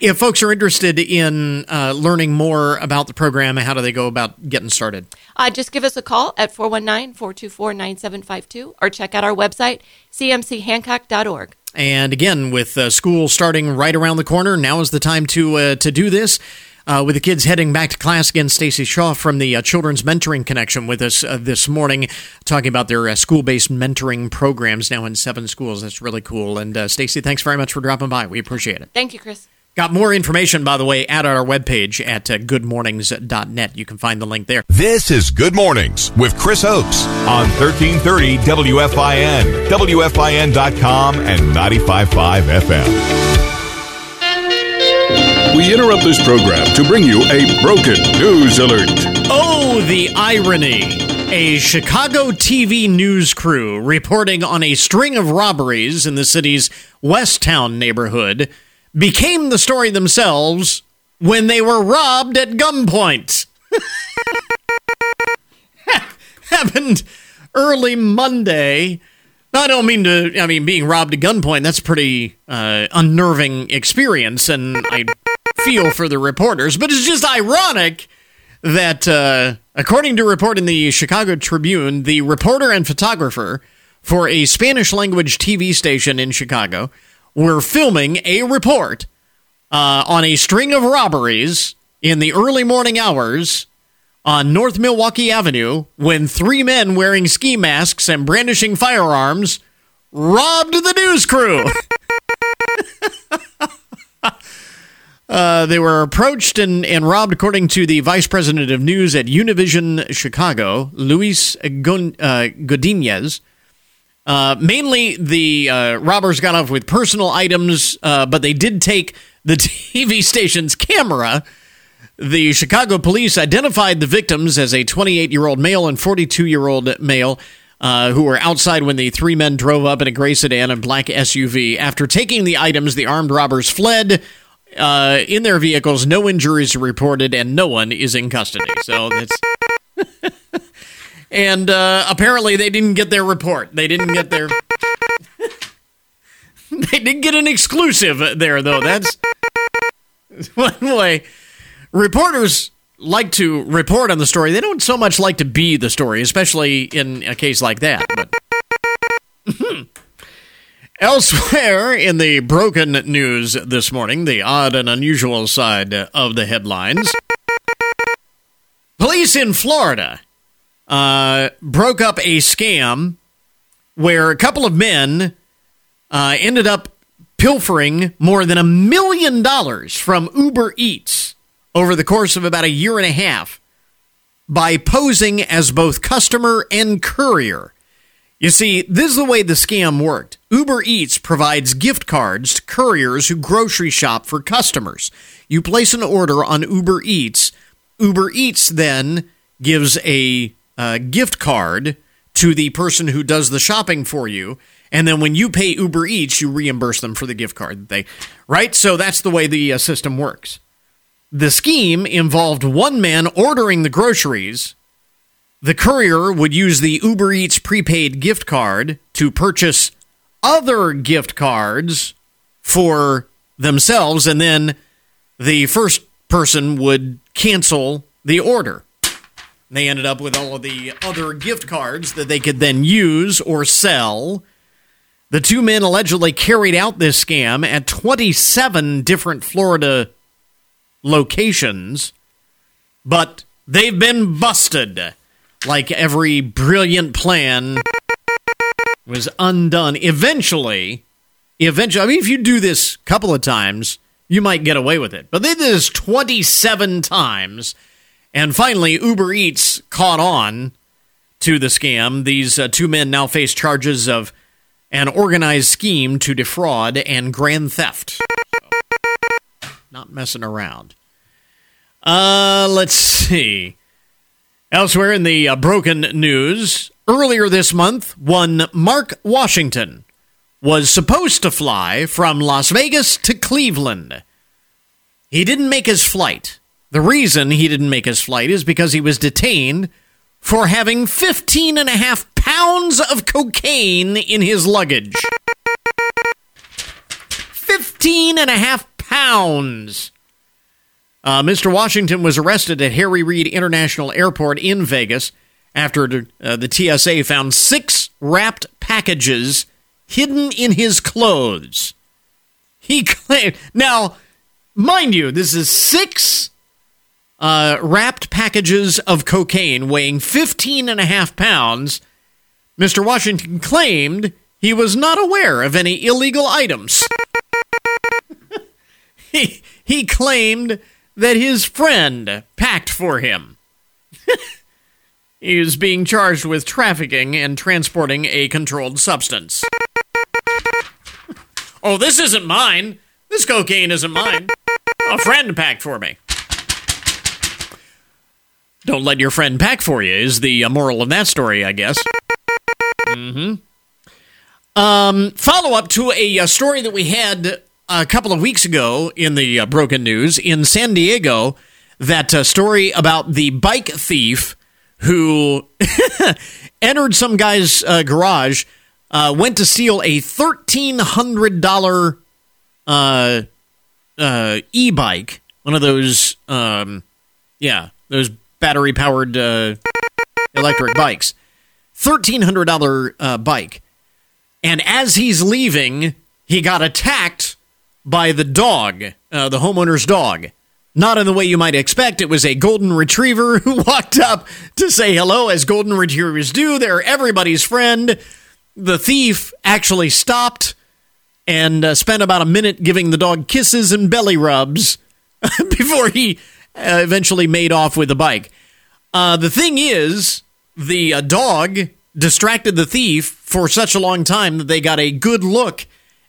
If folks are interested in uh, learning more about the program, how do they go about getting started? Uh, just give us a call at four one nine, four two four, nine seven five two or check out our website, c m c hancock dot org. And again, with uh, school starting right around the corner, now is the time to uh, to do this. Uh, with the kids heading back to class again, Stacy Shaw from the uh, Children's Mentoring Connection with us uh, this morning, talking about their uh, school-based mentoring programs now in seven schools. That's really cool. And uh, Stacy, thanks very much for dropping by. We appreciate it. Thank you, Chris. Got more information, by the way, at our webpage at uh, good mornings dot net. You can find the link there. This is Good Mornings with Chris Oaks on thirteen thirty W F I N, W F I N dot com and ninety-five point five F M. We interrupt this program to bring you a broken news alert. Oh, the irony. A Chicago T V news crew reporting on a string of robberies in the city's Westtown neighborhood became the story themselves when they were robbed at gunpoint. Happened early Monday. I don't mean to, I mean, being robbed at gunpoint, that's a pretty uh, unnerving experience, and I feel for the reporters, but it's just ironic that, uh, according to a report in the Chicago Tribune, the reporter and photographer for a Spanish-language T V station in Chicago were filming a report uh, on a string of robberies in the early morning hours on North Milwaukee Avenue when three men wearing ski masks and brandishing firearms robbed the news crew. uh, they were approached and, and robbed, according to the vice president of news at Univision Chicago, Luis Gon- uh, Godinez. Uh, mainly, the uh, robbers got off with personal items, uh, but they did take the T V station's camera. The Chicago police identified the victims as a twenty-eight-year-old male and forty-two-year-old male uh, who were outside when the three men drove up in a gray sedan and black S U V. After taking the items, the armed robbers fled uh, in their vehicles. No injuries are reported, and no one is in custody. So that's... And uh, apparently they didn't get their report. They didn't get their... They didn't get an exclusive there, though. That's one way. Reporters like to report on the story. They don't so much like to be the story, especially in a case like that. But... Elsewhere in the broken news this morning, the odd and unusual side of the headlines. Police in Florida... Uh, broke up a scam where a couple of men uh, ended up pilfering more than a million dollars from Uber Eats over the course of about a year and a half by posing as both customer and courier. You see, this is the way the scam worked. Uber Eats provides gift cards to couriers who grocery shop for customers. You place an order on Uber Eats. Uber Eats then gives a Uh, gift card to the person who does the shopping for you, and then when you pay Uber Eats, you reimburse them for the gift card that they, right? So that's the way the uh, system works. The scheme involved one man ordering the groceries. The courier would use the Uber Eats prepaid gift card to purchase other gift cards for themselves, and then the first person would cancel the order. They ended up with all of the other gift cards that they could then use or sell. The two men allegedly carried out this scam at twenty-seven different Florida locations, but they've been busted. Like every brilliant plan was undone. Eventually, eventually, I mean, if you do this a couple of times, you might get away with it. But they did this twenty-seven times. And finally, Uber Eats caught on to the scam. These uh, two men now face charges of an organized scheme to defraud and grand theft. So, not messing around. Uh, let's see. Elsewhere in the uh, broken news, earlier this month, one Mark Washington was supposed to fly from Las Vegas to Cleveland He didn't make his flight. The reason he didn't make his flight is because he was detained for having fifteen and a half pounds of cocaine in his luggage. fifteen and a half pounds. Uh, Mister Washington was arrested at Harry Reid International Airport in Vegas after uh, the T S A found six wrapped packages hidden in his clothes. He claimed... Now, mind you, this is six uh, wrapped packages of cocaine weighing fifteen and a half pounds. Mister Washington claimed he was not aware of any illegal items. he, he claimed that his friend packed for him. He is being charged with trafficking and transporting a controlled substance. Oh, this isn't mine. This cocaine isn't mine. A friend packed for me. Don't let your friend pack for you is the moral of that story, I guess. Mm-hmm. Um, follow-up to a, a story that we had a couple of weeks ago in the uh, broken news in San Diego, that uh, story about the bike thief who entered some guy's uh, garage, uh, went to steal a thirteen hundred dollars uh, uh, e-bike, one of those, um, yeah, those battery-powered uh, electric bikes, thirteen hundred dollars uh, bike. And as he's leaving, he got attacked by the dog, uh, the homeowner's dog. Not in the way you might expect. It was a golden retriever who walked up to say hello, as golden retrievers do. They're everybody's friend. The thief actually stopped and uh, spent about a minute giving the dog kisses and belly rubs before he uh, eventually made off with the bike. Uh, the thing is, the uh, dog distracted the thief for such a long time that they got a good look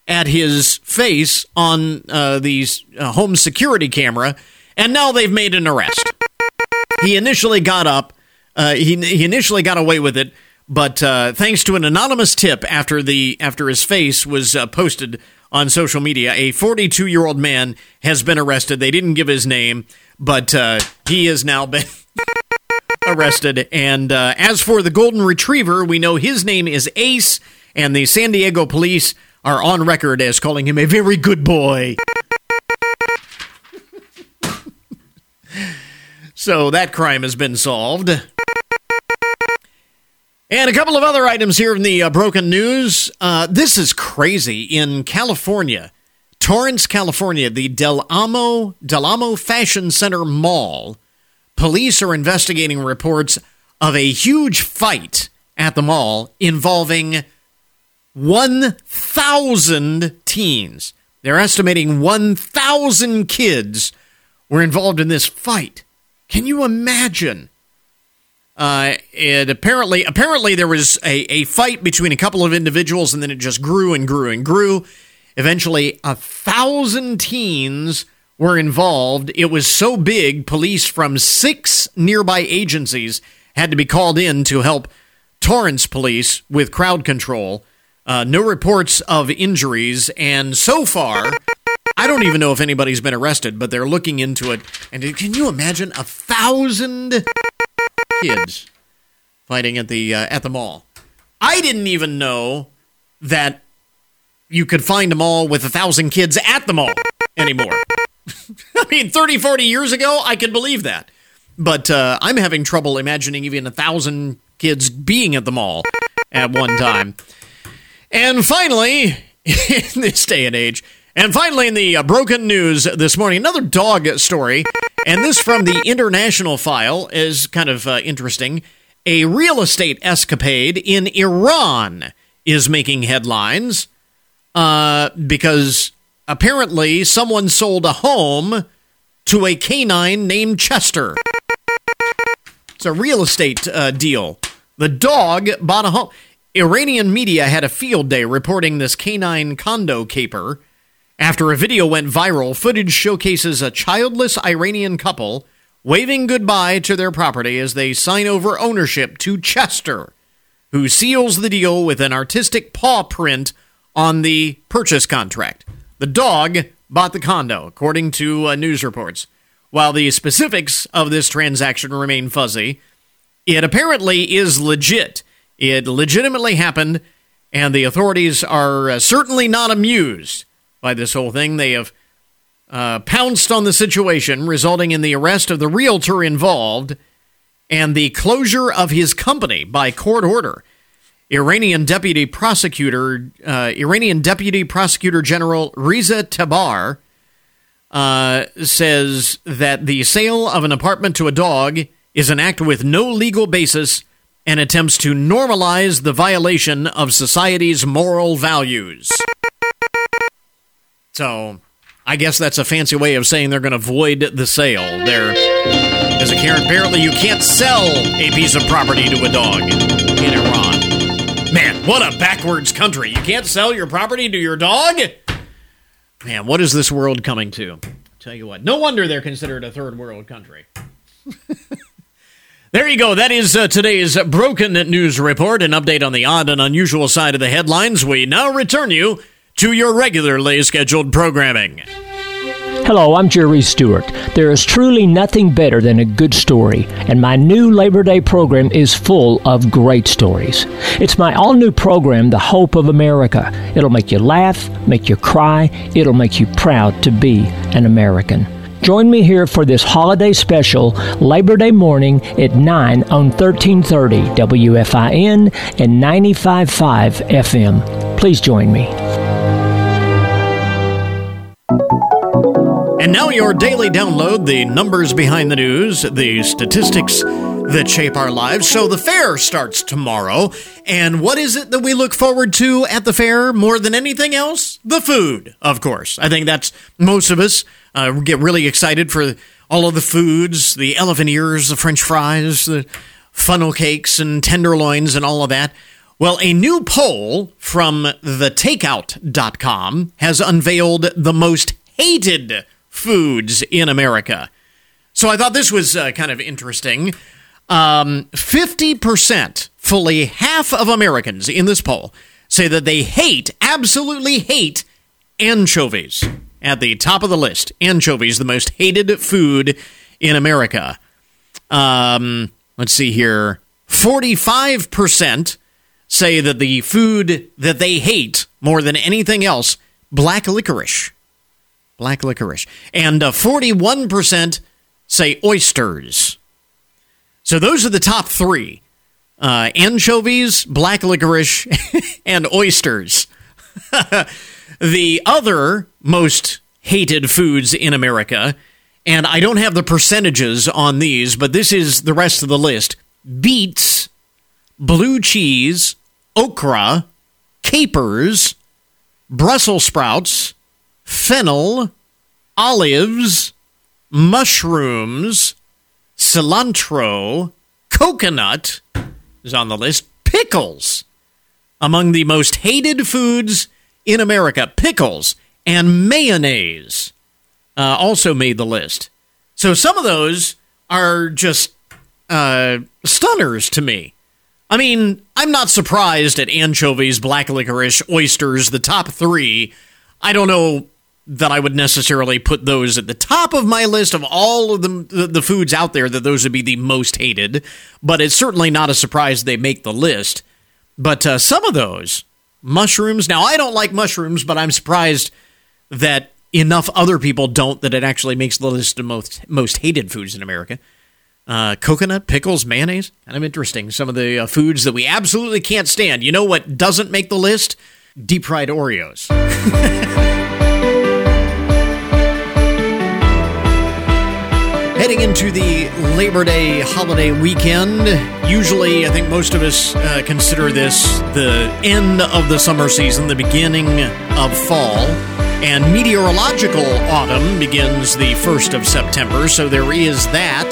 at his face on uh, the uh, home security camera, and now they've made an arrest. He initially got up, uh, he, he initially got away with it, but uh, thanks to an anonymous tip after the after his face was uh, posted on social media, a forty-two-year-old man has been arrested. They didn't give his name, but uh, he has now been arrested. And uh, as for the golden retriever, we know his name is Ace, and the San Diego police are on record as calling him a very good boy. So that crime has been solved. And a couple of other items here in the uh, broken news. Uh, this is crazy. In California, Torrance, California, the Del Amo, Del Amo Fashion Center Mall, police are investigating reports of a huge fight at the mall involving one thousand teens. They're estimating one thousand kids were involved in this fight. Can you imagine? Uh, it apparently, apparently there was a, a fight between a couple of individuals, and then it just grew and grew and grew. Eventually, a thousand teens were involved. It was so big, police from six nearby agencies had to be called in to help Torrance police with crowd control. Uh, no reports of injuries, and so far, I don't even know if anybody's been arrested, but they're looking into it. And can you imagine a thousand kids fighting at the uh, at the mall? I didn't even know that you could find a mall with a thousand kids at the mall anymore. I mean, thirty, forty years ago, I could believe that. But uh, I'm having trouble imagining even a thousand kids being at the mall at one time. And finally, in this day and age, and finally in the uh, broken news this morning, another dog story, and this from the International File is kind of uh, interesting. A real estate escapade in Iran is making headlines uh, because apparently someone sold a home to a canine named Chester. It's a real estate uh, deal. The dog bought a home. Iranian media had a field day reporting this canine condo caper after a video went viral. Footage showcases a childless Iranian couple waving goodbye to their property as they sign over ownership to Chester, who seals the deal with an artistic paw print on the purchase contract. The dog bought the condo, according to uh, news reports. While the specifics of this transaction remain fuzzy, it apparently is legit. It legitimately happened, and the authorities are uh, certainly not amused by this whole thing. They have uh, pounced on the situation, resulting in the arrest of the realtor involved and the closure of his company by court order. Iranian Deputy Prosecutor, uh, Iranian Deputy Prosecutor General Reza Tabar uh, says that the sale of an apartment to a dog is an act with no legal basis and attempts to normalize the violation of society's moral values. So, I guess that's a fancy way of saying they're going to void the sale. There is a Karen. Apparently, you can't sell a piece of property to a dog in Iran. Man, what a backwards country. You can't sell your property to your dog? Man, what is this world coming to? I'll tell you what. No wonder they're considered a third world country. There you go. That is uh, today's Broken News Report, an update on the odd and unusual side of the headlines. We now return you to your regularly scheduled programming. Hello, I'm Jerry Stewart. There is truly nothing better than a good story, and my new Labor Day program is full of great stories. It's my all-new program, The Hope of America. It'll make you laugh, make you cry, it'll make you proud to be an American. Join me here for this holiday special, Labor Day morning at nine on thirteen thirty W F I N and ninety-five point five F M. Please join me. And now your daily download, the numbers behind the news, the statistics that shape our lives. So the fair starts tomorrow. And what is it that we look forward to at the fair more than anything else? The food, of course. I think that's most of us. Uh, we get really excited for all of the foods, the elephant ears, the French fries, the funnel cakes and tenderloins and all of that. Well, a new poll from the takeout dot com has unveiled the most hated foods in America. So I thought this was uh, kind of interesting. Um, fifty percent, fully half of Americans in this poll say that they hate, absolutely hate, anchovies. At the top of the list, anchovies, the most hated food in America. Um, let's see here. forty-five percent say that the food that they hate more than anything else, black licorice. Black licorice. And uh, forty-one percent say oysters. So those are the top three. Uh, anchovies, black licorice, and oysters. The other most hated foods in America, and I don't have the percentages on these, but this is the rest of the list. Beets, blue cheese, okra, capers, Brussels sprouts, fennel, olives, mushrooms, cilantro, coconut is on the list. Pickles, among the most hated foods in America, pickles and mayonnaise uh, also made the list. So some of those are just uh, stunners to me. I mean, I'm not surprised at anchovies, black licorice, oysters, the top three. I don't know that I would necessarily put those at the top of my list of all of the, the foods out there, that those would be the most hated, but it's certainly not a surprise they make the list. But uh, some of those, mushrooms. Now, I don't like mushrooms, but I'm surprised that enough other people don't that it actually makes the list of most, most hated foods in America. Uh, coconut, pickles, mayonnaise, kind of interesting. Some of the uh, foods that we absolutely can't stand. You know what doesn't make the list? Deep fried Oreos. Heading into the Labor Day holiday weekend, usually I think most of us uh, consider this the end of the summer season, the beginning of fall, and meteorological autumn begins the first of September, so there is that.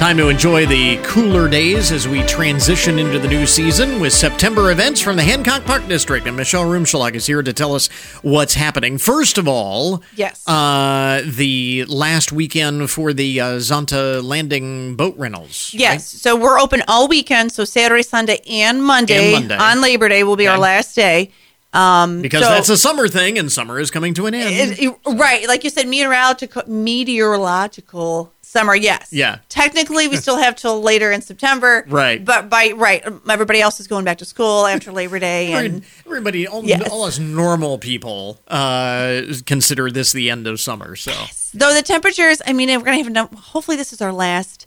Time to enjoy the cooler days as we transition into the new season with September events from the Hancock Park District. And Michelle Rumschlag is here to tell us what's happening. First of all, yes, uh, the last weekend for the uh, Zonta Landing boat rentals. Yes, right? So we're open all weekend, so Saturday, Sunday, and Monday, and Monday. on Labor Day will be okay. Our last day. Um, because so, that's a summer thing, and summer is coming to an end. It, it, right. Like you said, meteorological, meteorological summer, yes. Yeah. Technically, we still have till later in September. Right. But by, right, everybody else is going back to school after Labor Day. And everybody, all, yes. all us normal people uh, consider this the end of summer. So, yes. Though the temperatures, I mean, we're going to have, no, hopefully this is our last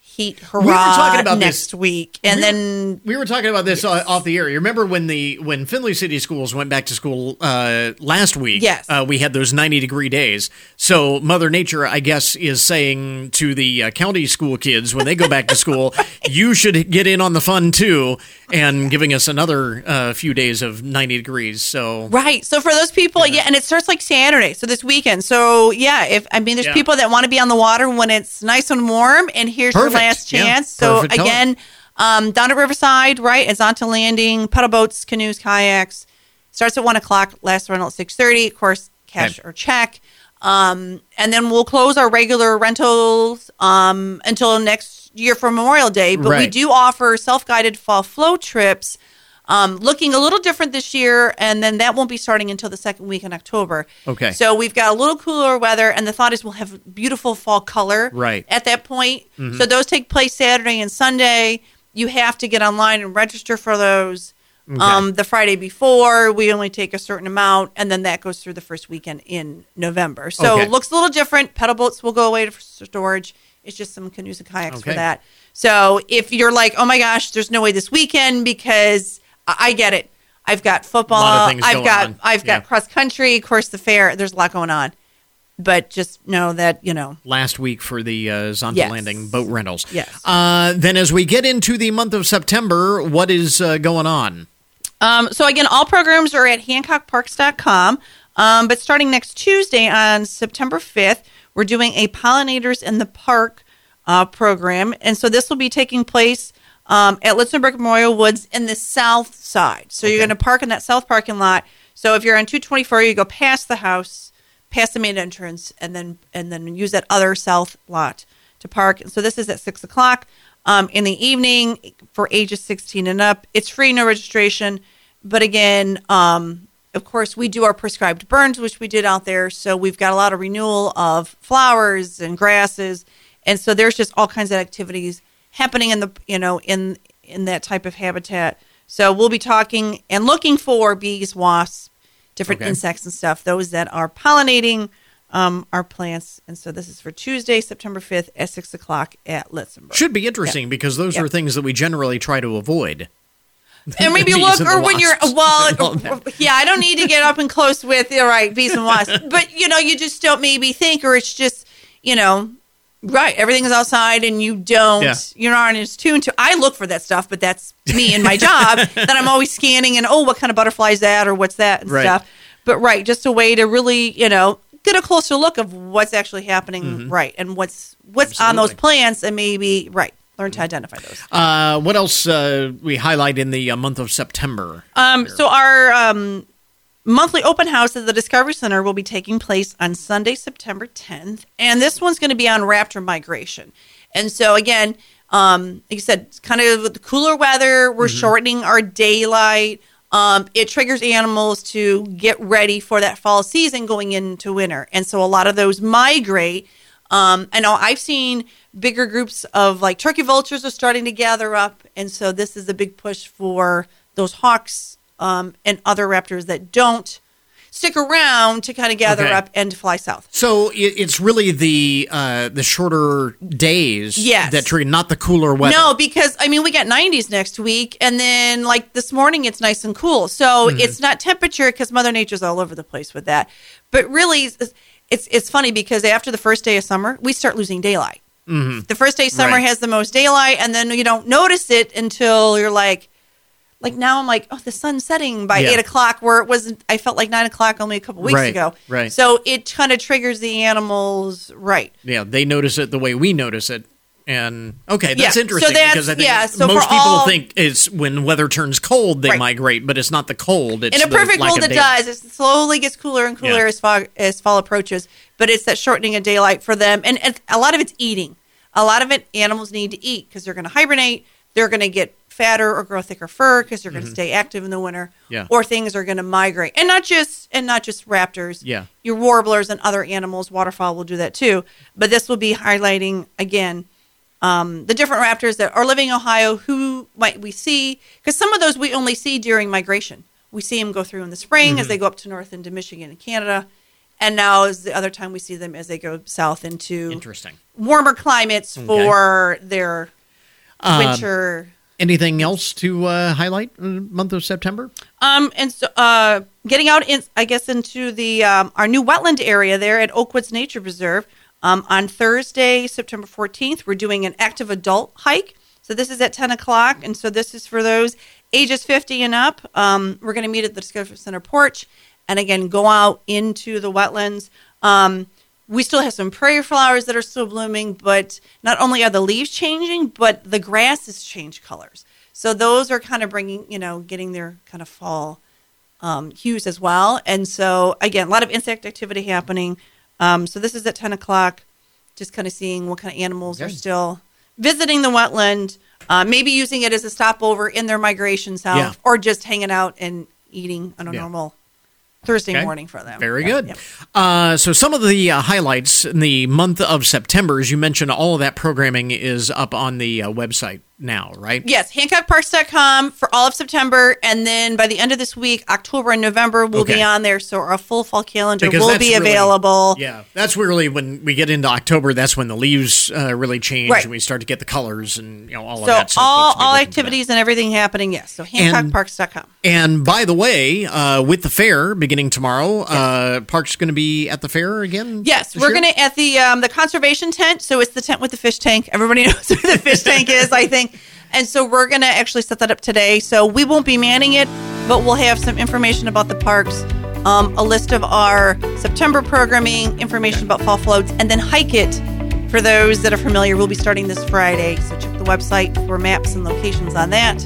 heat hurrah we were talking about next this. week, and we were, then we were talking about this yes. off the air. You remember when the when Findlay City schools went back to school uh, last week? Yes, uh, we had those ninety degree days. So Mother Nature, I guess, is saying to the uh, county school kids when they go back to school, you should get in on the fun too, and giving us another uh, few days of ninety degrees. So right, so for those people, yeah, yeah and it starts like Saturday, so this weekend. So yeah, if I mean, there's yeah. people that want to be on the water when it's nice and warm, and here's Perfect. your land. Last chance. Yeah, so again, um, down at Riverside, right? It's on to landing, paddle boats, canoes, kayaks. Starts at one o'clock. Last rental at six thirty. Of course, cash okay. or check. Um, and then we'll close our regular rentals um, until next year for Memorial Day. But right. we do offer self-guided fall flow trips, um, looking a little different this year. And then that won't be starting until the second week in October. Okay. So we've got a little cooler weather, and the thought is we'll have beautiful fall color right. at that point. Mm-hmm. So those take place Saturday and Sunday. You have to get online and register for those. Okay. Um, the Friday before, we only take a certain amount, and then that goes through the first weekend in November. So okay. it looks a little different. Pedal boats will go away for storage. It's just some canoes and kayaks okay. for that. So if you're like, oh my gosh, there's no way this weekend because... I get it. I've got football. I've got on. I've got yeah. cross country. Of course, the fair. There's a lot going on, but just know that you know. Last week for the uh, Zonta yes. Landing boat rentals. Yes. Uh, then, as we get into the month of September, what is uh, going on? Um, so again, all programs are at Hancock Parks dot com. Um, but starting next Tuesday on September fifth, we're doing a Pollinators in the Park uh, program, and so this will be taking place. Um, at Litzenberg Memorial Woods in the south side. So okay. you're going to park in that south parking lot. So if you're on two twenty-four, you go past the house, past the main entrance, and then and then use that other south lot to park. And so this is at six o'clock um, in the evening for ages sixteen and up. It's free, no registration. But again, um, of course, we do our prescribed burns, which we did out there. So we've got a lot of renewal of flowers and grasses. And so there's just all kinds of activities happening in the you know in in that type of habitat. So we'll be talking and looking for bees, wasps, different okay. insects and stuff, those that are pollinating um, our plants. And so this is for Tuesday, September fifth at six o'clock at Litzenberg. Should be interesting yep. because those yep. are things that we generally try to avoid. And maybe look, or when you're, well, yeah, I don't need to get up and close with all right bees and wasps, but you know you just don't maybe think, or it's just you know. Right, everything's outside, and you don't, yeah. you're not as tuned to. I look for that stuff, but that's me and my job. That I'm always scanning and oh, what kind of butterfly is that, or what's that and right. stuff. But right, just a way to really, you know, get a closer look of what's actually happening, mm-hmm. right, and what's what's Absolutely. on those plants, and maybe right, learn to identify those. Uh, what else uh, we highlight in the uh, month of September? Um, so our um, monthly open house at the Discovery Center will be taking place on Sunday, September tenth. And this one's going to be on raptor migration. And so, again, um, like you said, it's kind of with the cooler weather. We're mm-hmm. shortening our daylight. Um, it triggers animals to get ready for that fall season going into winter. And so a lot of those migrate. Um, I know I've seen bigger groups of, like, turkey vultures are starting to gather up. And so this is a big push for those hawks Um, and other raptors that don't stick around to kind of gather okay. up and fly south. So it's really the uh, the shorter days yes. that trigger, not the cooler weather. No, because, I mean, we got nineties next week, and then, like, this morning it's nice and cool. So mm-hmm. it's not temperature, because Mother Nature's all over the place with that. But really, it's, it's, it's funny, because after the first day of summer, we start losing daylight. Mm-hmm. The first day of summer right. has the most daylight, and then you don't notice it until you're like, Like now I'm like, oh, the sun's setting by yeah. eight o'clock, where it wasn't, I felt like nine o'clock only a couple weeks right, ago. Right. So it kind of triggers the animals, right. Yeah, they notice it the way we notice it. And, okay, that's yeah. interesting so that's, because I think yeah, so most people all, think it's when weather turns cold they right. migrate, but it's not the cold. It's in a perfect world it does. It slowly gets cooler and cooler yeah. as, fall, as fall approaches, but it's that shortening of daylight for them. And, and a lot of it's eating. A lot of it animals need to eat because they're going to hibernate. They're going to get fatter or grow thicker fur because they're going to mm-hmm. stay active in the winter, yeah. or things are going to migrate. And not just and not just raptors. Yeah. Your warblers and other animals, waterfowl will do that too. But this will be highlighting, again, um, the different raptors that are living in Ohio, who might we see, because some of those we only see during migration. We see them go through in the spring mm-hmm. as they go up to north into Michigan and Canada. And now is the other time we see them as they go south into Interesting. warmer climates okay. for their winter. Uh, anything else to uh, highlight in the month of September? Um, and so uh, getting out, in, I guess, into the um, our new wetland area there at Oakwoods Nature Preserve. Um, on Thursday, September fourteenth, we're doing an active adult hike. So this is at ten o'clock, and so this is for those ages fifty and up. Um, we're going to meet at the Discovery Center porch. And again, go out into the wetlands. Um, we still have some prairie flowers that are still blooming, but not only are the leaves changing, but the grasses change colors. So those are kind of bringing, you know, getting their kind of fall um, hues as well. And so, again, a lot of insect activity happening. Um, so this is at ten o'clock, just kind of seeing what kind of animals okay. are still visiting the wetland, uh, maybe using it as a stopover in their migration south, yeah. or just hanging out and eating on a yeah. normal Thursday okay. morning for them. Very yeah, good. Yeah. Uh, so some of the uh, highlights in the month of September, as you mentioned, all of that programming is up on the uh, website now, right? Yes, Hancock Parks dot com for all of September, and then by the end of this week, October and November will okay. be on there, so our full fall calendar because will be really, available. Yeah, that's really when we get into October, that's when the leaves uh, really change, right. and we start to get the colors and, you know, all so of that stuff. So all, all activities and everything happening, yes, so Hancock Parks dot com. And, and by the way, uh, with the fair beginning tomorrow, yes. uh, Park's going to be at the fair again? Yes, we're going to at the um, the conservation tent, so it's the tent with the fish tank. Everybody knows where the fish tank is, I think. And so we're going to actually set that up today. So we won't be manning it, but we'll have some information about the parks, um, a list of our September programming, information about fall floats, and then Hike It. For those that are familiar, we'll be starting this Friday. So check the website for maps and locations on that.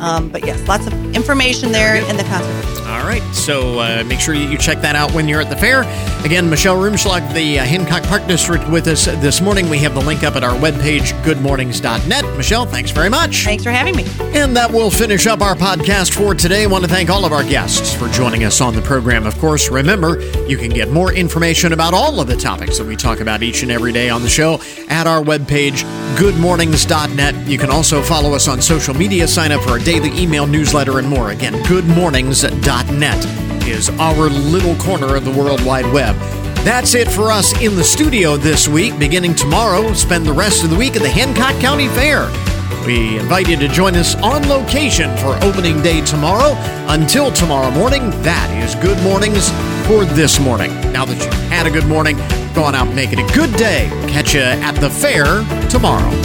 Um, but yes, lots of information there in the conservation. All right. So uh, make sure you check that out when you're at the fair. Again, Michelle Rumschlag, the uh, Hancock Park District, with us this morning. We have the link up at our webpage, good mornings dot net. Michelle, thanks very much. Thanks for having me. And that will finish up our podcast for today. I want to thank all of our guests for joining us on the program. Of course, remember, you can get more information about all of the topics that we talk about each and every day on the show at our webpage, good mornings dot net. You can also follow us on social media, sign up for our daily the email newsletter, and more. Again, good mornings dot net is our little corner of the World Wide Web. That's it for us in the studio this week. Beginning tomorrow, spend the rest of the week at the Hancock County Fair. We invite you to join us on location for opening day tomorrow. Until tomorrow morning, that is Good Mornings for this morning. Now that you've had a good morning, go on out and make it a good day. Catch you at the fair tomorrow.